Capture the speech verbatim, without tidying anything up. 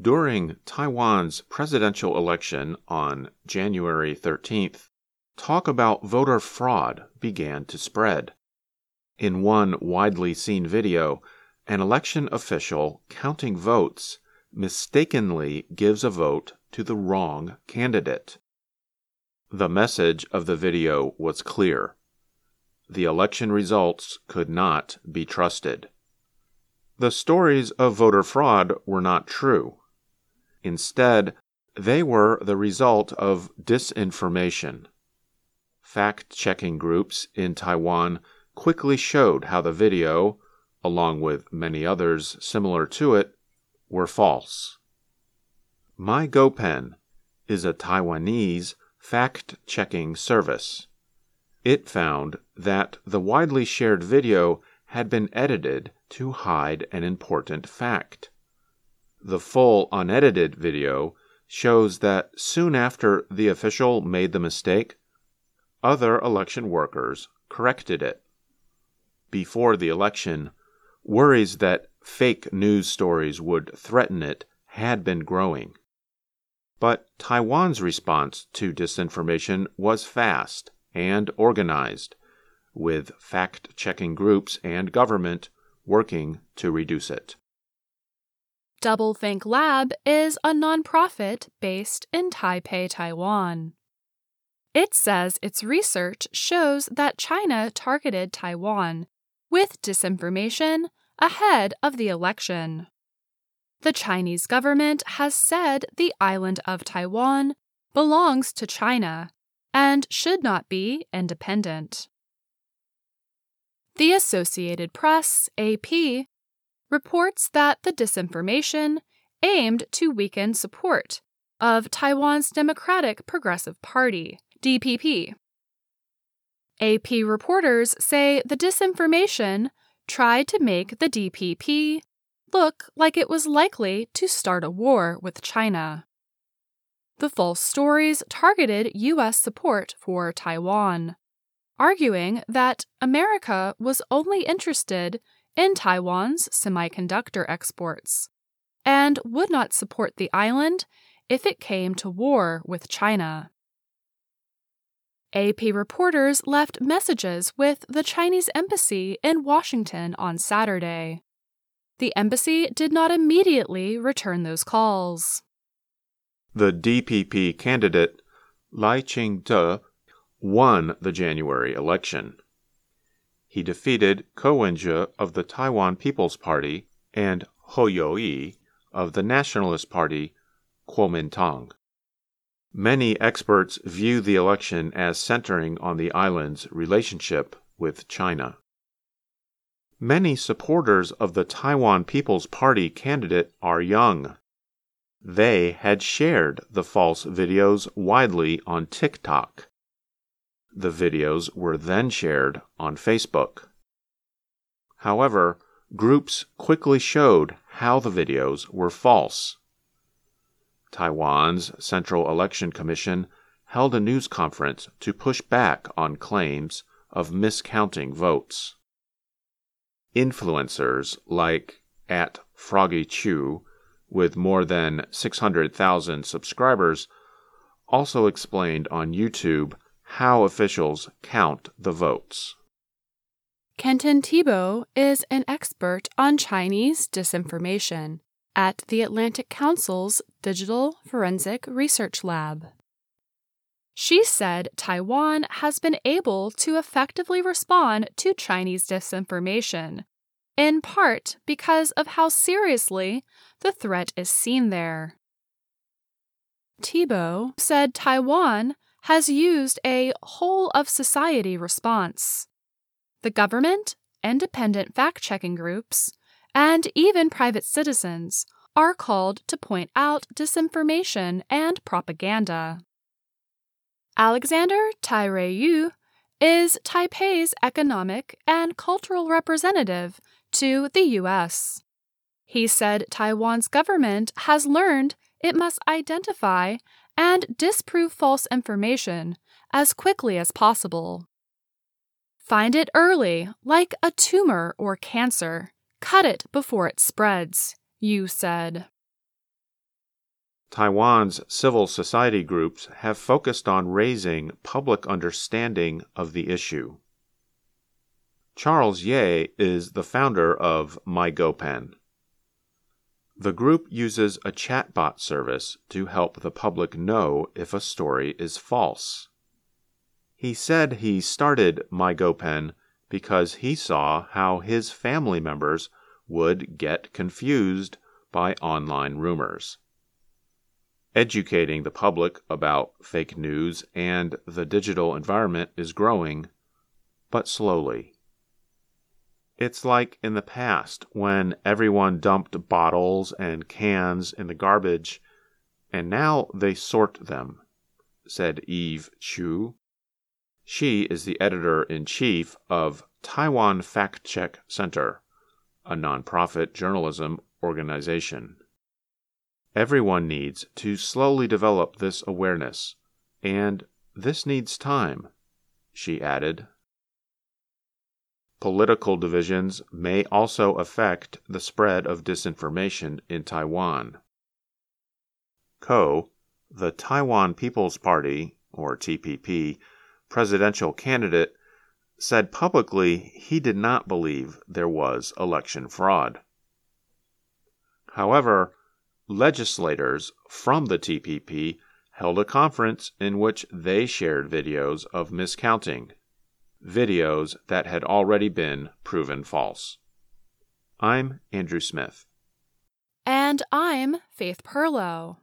During Taiwan's presidential election on January thirteenth, talk about voter fraud began to spread. In one widely seen video, an election official counting votes mistakenly gives a vote to the wrong candidate. The message of the video was clear. The election results could not be trusted. The stories of voter fraud were not true. Instead, they were the result of disinformation. Fact-checking groups in Taiwan quickly showed how the video, along with many others similar to it, were false. MyGoPen is a Taiwanese fact-checking service. It found that the widely shared video had been edited to hide an important fact. The full unedited video shows that soon after the official made the mistake, other election workers corrected it. Before the election, worries that fake news stories would threaten it had been growing. But Taiwan's response to disinformation was fast and organized, with fact-checking groups and government working to reduce it. Doublethink Lab is a nonprofit based in Taipei, Taiwan. It says its research shows that China targeted Taiwan with disinformation ahead of the election. The Chinese government has said the island of Taiwan belongs to China and should not be independent. The Associated Press, A P, reports that the disinformation aimed to weaken support of Taiwan's Democratic Progressive Party, D P P. A P reporters say the disinformation tried to make the D P P look like it was likely to start a war with China. The false stories targeted U S support for Taiwan, arguing that America was only interested in Taiwan's semiconductor exports and would not support the island if it came to war with China. A P reporters left messages with the Chinese embassy in Washington on Saturday. The embassy did not immediately return those calls. The D P P candidate, Lai Ching-te, won the January election. He defeated Ko Wen-je of the Taiwan People's Party and Hou Yu-ih of the Nationalist Party, Kuomintang. Many experts view the election as centering on the island's relationship with China. Many supporters of the Taiwan People's Party candidate are young. They had shared the false videos widely on TikTok. The videos were then shared on Facebook. However, groups quickly showed how the videos were false. Taiwan's Central Election Commission held a news conference to push back on claims of miscounting votes. Influencers like at Froggy Chew, with more than six hundred thousand subscribers, also explained on YouTube how officials count the votes. Kenton Thibault is an expert on Chinese disinformation at the Atlantic Council's Digital Forensic Research Lab. She said Taiwan has been able to effectively respond to Chinese disinformation, in part because of how seriously the threat is seen there. Thibault said Taiwan has used a whole-of-society response. The government, independent fact-checking groups, and even private citizens are called to point out disinformation and propaganda. Alexander Tai-Rui Yu is Taipei's economic and cultural representative to the U S. He said Taiwan's government has learned it must identify and disprove false information as quickly as possible. Find it early, like a tumor or cancer. Cut it before it spreads, Yu said. Taiwan's civil society groups have focused on raising public understanding of the issue. Charles Yeh is the founder of MyGoPen. The group uses a chatbot service to help the public know if a story is false. He said he started MyGoPen because he saw how his family members would get confused by online rumors. Educating the public about fake news and the digital environment is growing, but slowly. It's like in the past when everyone dumped bottles and cans in the garbage, and now they sort them, said Eve Chiu. She is the editor-in-chief of Taiwan FactCheck Center, a nonprofit journalism organization. Everyone needs to slowly develop this awareness, and this needs time, she added. Political divisions may also affect the spread of disinformation in Taiwan. Ko, the Taiwan People's Party, or T P P, presidential candidate, said publicly he did not believe there was election fraud. However, legislators from the T P P held a conference in which they shared videos of miscounting, videos that had already been proven false. I'm Andrew Smith. And I'm Faith Perlow.